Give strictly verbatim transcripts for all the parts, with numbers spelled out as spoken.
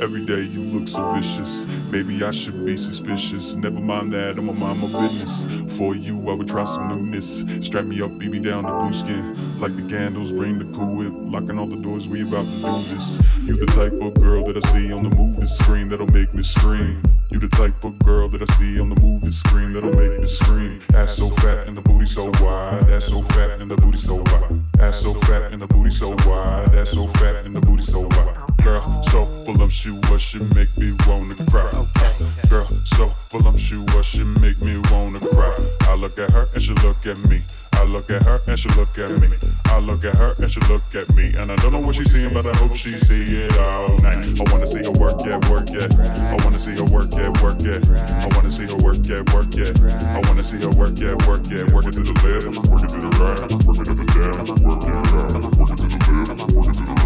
Every day you look so vicious. Maybe I should be suspicious. Never mind that, I'ma mind my business. For you, I would try some newness. Strap me up, beat me down to blue skin. Like the candles, bring the cool whip. Locking all the doors, we about to do this. You the type of girl that I see on the movie screen that'll make me scream. You the type of girl that I see on the movie screen that'll make me scream. Ass so fat and the booty so wide. Ass so fat and the booty so wide. Ass so fat and the booty so wide. Ass so fat and the booty so wide. Girl, so voluptuous, she make me wanna cry. Girl, so voluptuous, she make me wanna cry. I look at her and she look at me. I look at her and she look at me. I look at her and she look at me. And I don't know what she's seeing, but I hope she see it all night. I wanna see her work at work at. I wanna see her work at work at. I wanna see her work at work at. I wanna see her work at work at. Work it to the left, work it to the right, work it to the left, work it to the right, work it to the left, work it to the right, work it to the left, work it to the right.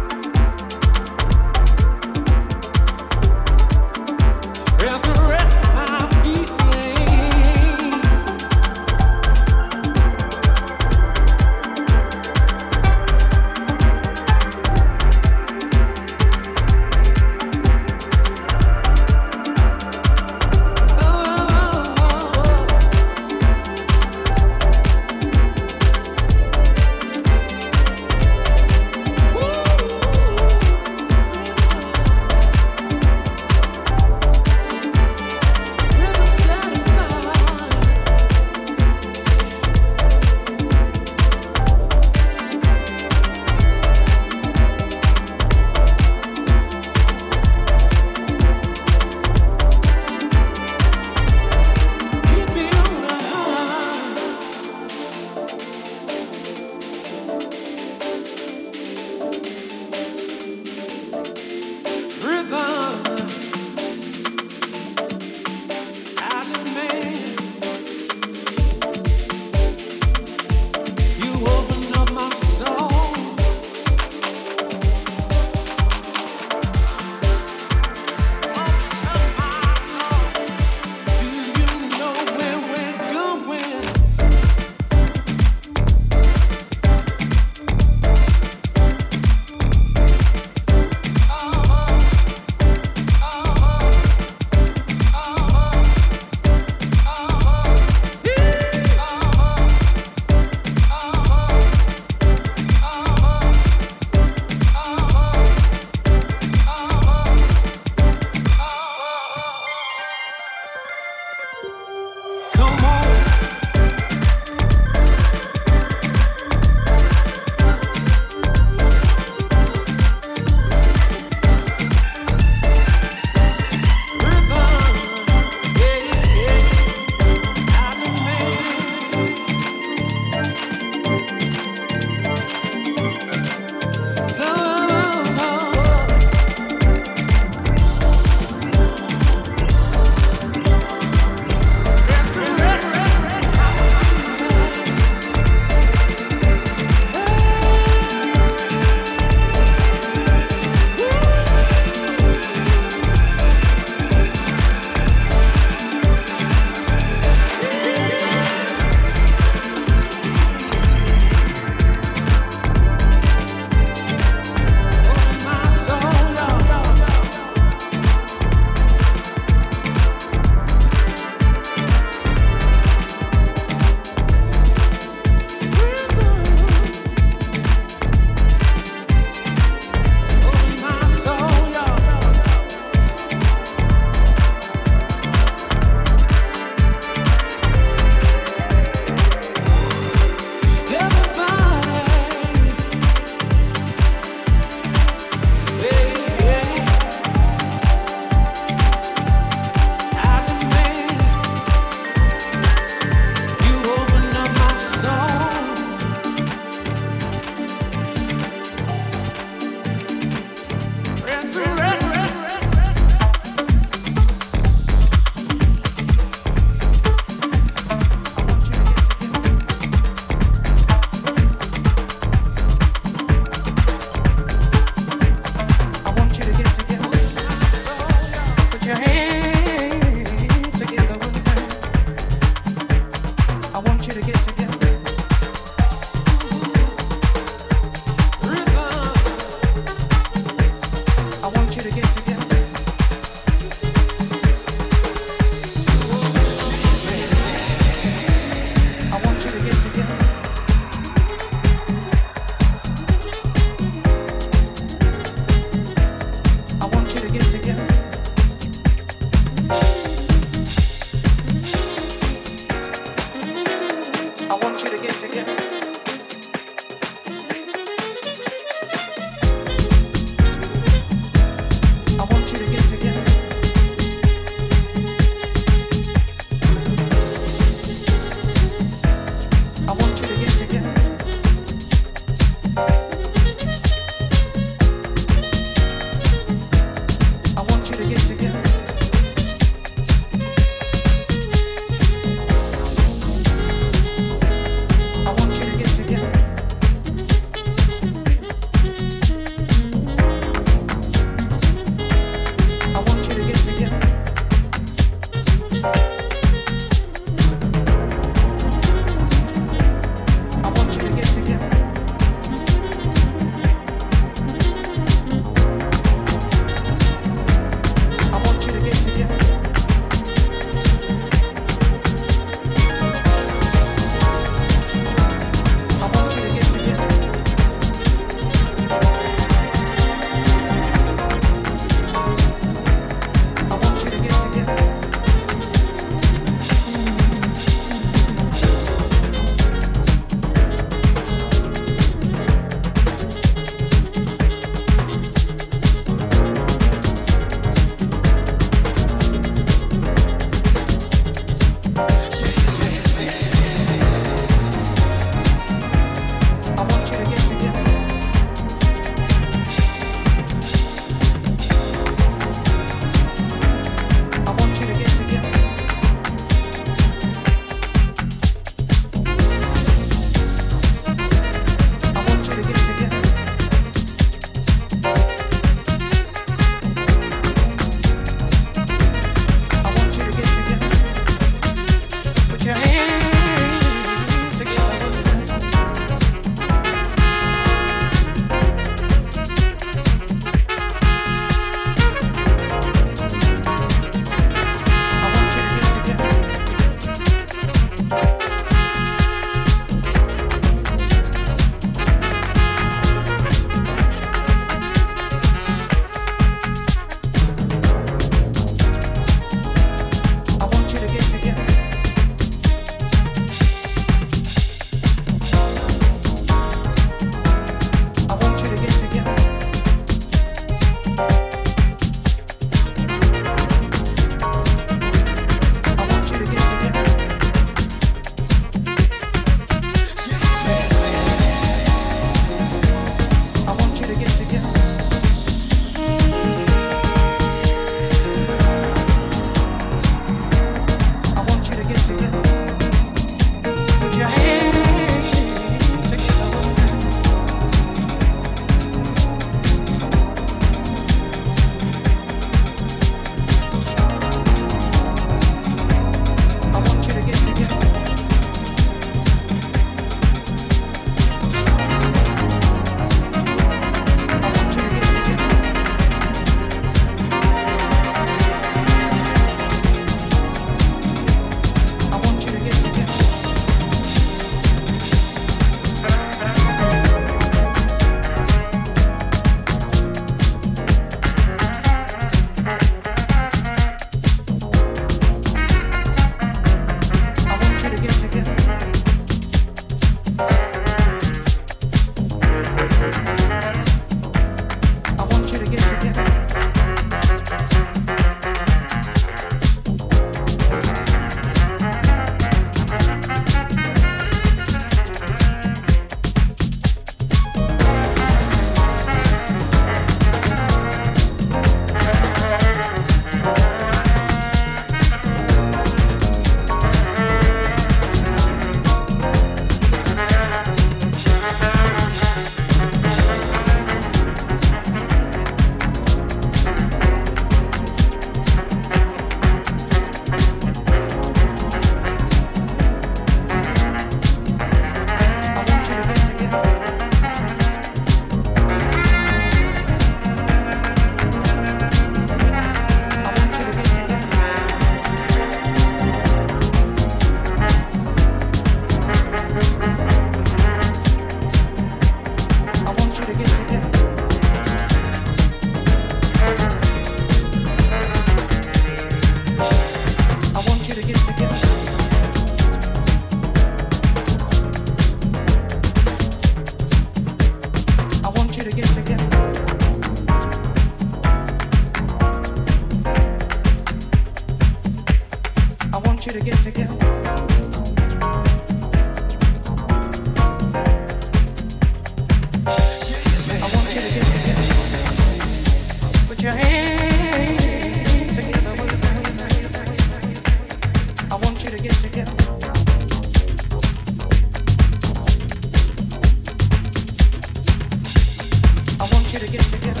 you to get it together.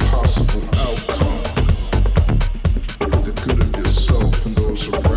Possible outcome for the good of yourself and those around.